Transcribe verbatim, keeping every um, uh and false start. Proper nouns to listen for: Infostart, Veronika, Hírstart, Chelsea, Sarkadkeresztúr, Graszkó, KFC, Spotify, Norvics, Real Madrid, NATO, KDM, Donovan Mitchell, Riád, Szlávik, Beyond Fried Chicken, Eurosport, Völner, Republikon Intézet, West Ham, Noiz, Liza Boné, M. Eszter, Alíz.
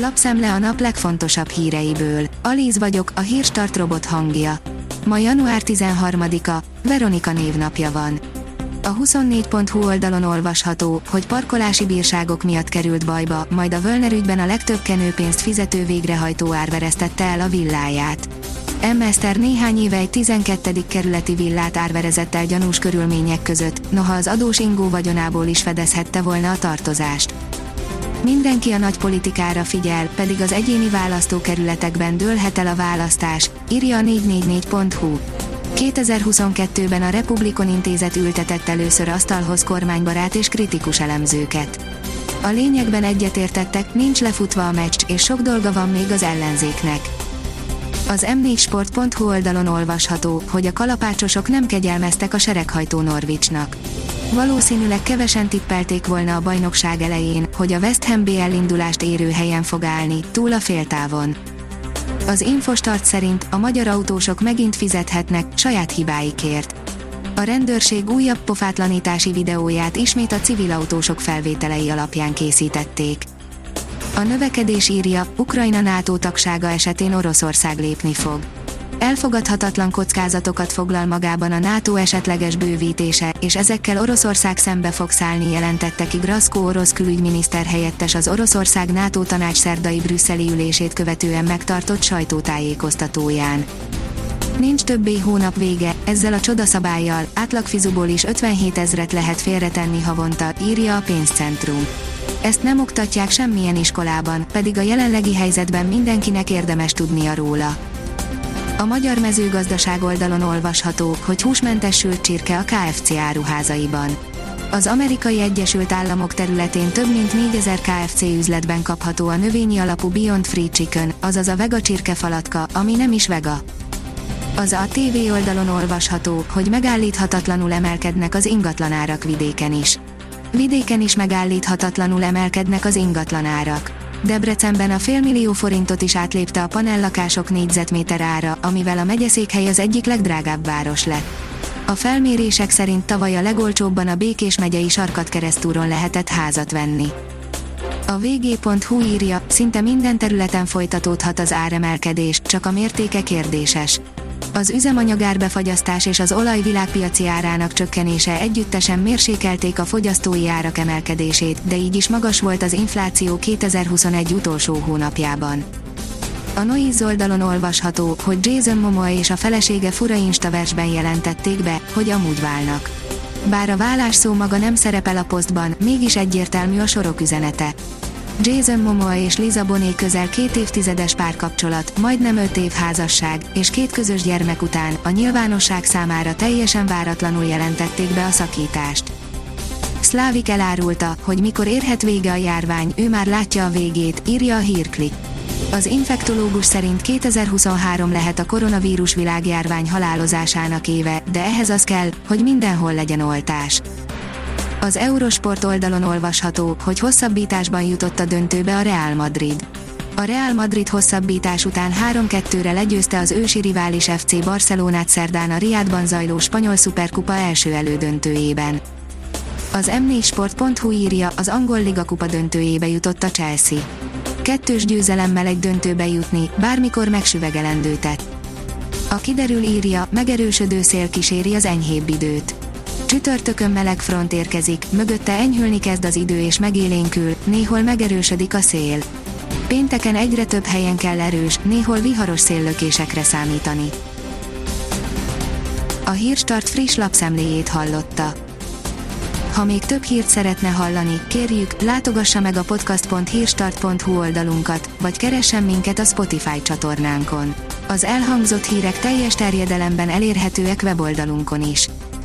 Lapszem le a nap legfontosabb híreiből. Alíz vagyok, a hírstart robot hangja. Ma január tizenharmadika, Veronika névnapja van. A huszonnégy pont hú oldalon olvasható, hogy parkolási bírságok miatt került bajba, majd a Völner ügyben a legtöbb kenőpénzt fizető végrehajtó árveresztette el a villáját. M. Eszter néhány éve egy tizenkettedik kerületi villát árverezett el gyanús körülmények között, noha az adós ingó vagyonából is fedezhette volna a tartozást. Mindenki a nagy politikára figyel, pedig az egyéni választókerületekben dőlhet el a választás, írja a négy négy négy pont hú. kétezer-huszonkettőben a Republikon Intézet ültetett először asztalhoz kormánybarát és kritikus elemzőket. A lényegben egyetértettek, nincs lefutva a meccs, és sok dolga van még az ellenzéknek. Az m négy sport pont hú oldalon olvasható, hogy a kalapácsosok nem kegyelmeztek a sereghajtó Norvicsnak. Valószínűleg kevesen tippelték volna a bajnokság elején, hogy a West Ham bé el indulást érő helyen fog állni, túl a féltávon. Az Infostart szerint a magyar autósok megint fizethetnek, saját hibáikért. A rendőrség újabb pofátlanítási videóját ismét a civil autósok felvételei alapján készítették. A növekedés írja, Ukrajna NATO tagsága esetén Oroszország lépni fog. Elfogadhatatlan kockázatokat foglal magában a NATO esetleges bővítése, és ezekkel Oroszország szembe fog szállni, jelentette ki Graszkó orosz külügyminiszter helyettes az Oroszország NATO tanács szerdai brüsszeli ülését követően megtartott sajtótájékoztatóján. Nincs többé hónap vége, ezzel a csodaszabállyal átlagfizuból is ötvenhétezret lehet félretenni havonta, írja a pénzcentrum. Ezt nem oktatják semmilyen iskolában, pedig a jelenlegi helyzetben mindenkinek érdemes tudnia róla. A magyar mezőgazdaság oldalon olvasható, hogy húsmentes sült csirke a ká ef cé áruházaiban. Az Amerikai Egyesült Államok területén több mint négyezer ká ef cé üzletben kapható a növényi alapú Beyond Fried Chicken, azaz a vega csirkefalatka, ami nem is vega. Az á té vé oldalon olvasható, hogy megállíthatatlanul emelkednek az ingatlanárak vidéken is. Vidéken is megállíthatatlanul emelkednek az ingatlanárak. Debrecenben a félmillió forintot is átlépte a panellakások négyzetméter ára, amivel a megyeszékhely az egyik legdrágább város lett. A felmérések szerint tavaly a legolcsóbban a Békés megyei Sarkadkeresztúron lehetett házat venni. A vg.hu írja, szinte minden területen folytatódhat az áremelkedés, csak a mértéke kérdéses. Az üzemanyagárbefagyasztás és az olaj világpiaci árának csökkenése együttesen mérsékelték a fogyasztói árak emelkedését, de így is magas volt az infláció kétezer-huszonegy utolsó hónapjában. A Noiz oldalon olvasható, hogy Jason Momoa és a felesége fura instaversben jelentették be, hogy amúgy válnak. Bár a válás szó maga nem szerepel a posztban, mégis egyértelmű a sorok üzenete. Jason Momoa és Liza Boné közel két évtizedes párkapcsolat, majdnem öt év házasság, és két közös gyermek után a nyilvánosság számára teljesen váratlanul jelentették be a szakítást. Szlávik elárulta, hogy mikor érhet vége a járvány, ő már látja a végét, írja a hírklik. Az infektológus szerint kétezer-huszonhárom lehet a koronavírus világjárvány halálozásának éve, de ehhez az kell, hogy mindenhol legyen oltás. Az Eurosport oldalon olvasható, hogy hosszabbításban jutott a döntőbe a Real Madrid. A Real Madrid hosszabbítás után három kettőre legyőzte az ősi rivális ef cé Barcelonát szerdán a Riádban zajló spanyol szuperkupa első elődöntőjében. Az m négy sport pont hú írja, az angol ligakupa döntőjébe jutott a Chelsea. Kettős győzelemmel egy döntőbe jutni, bármikor megsüvegelendő tett. A kiderül írja, megerősödő szél kíséri az enyhébb időt. Csütörtökön meleg front érkezik, mögötte enyhülni kezd az idő és megélénkül, néhol megerősödik a szél. Pénteken egyre több helyen kell erős, néhol viharos széllökésekre számítani. A Hírstart friss lapszemléjét hallotta. Ha még több hírt szeretne hallani, kérjük, látogassa meg a podcast pont hírstart pont hú oldalunkat, vagy keressen minket a Spotify csatornánkon. Az elhangzott hírek teljes terjedelemben elérhetőek weboldalunkon is.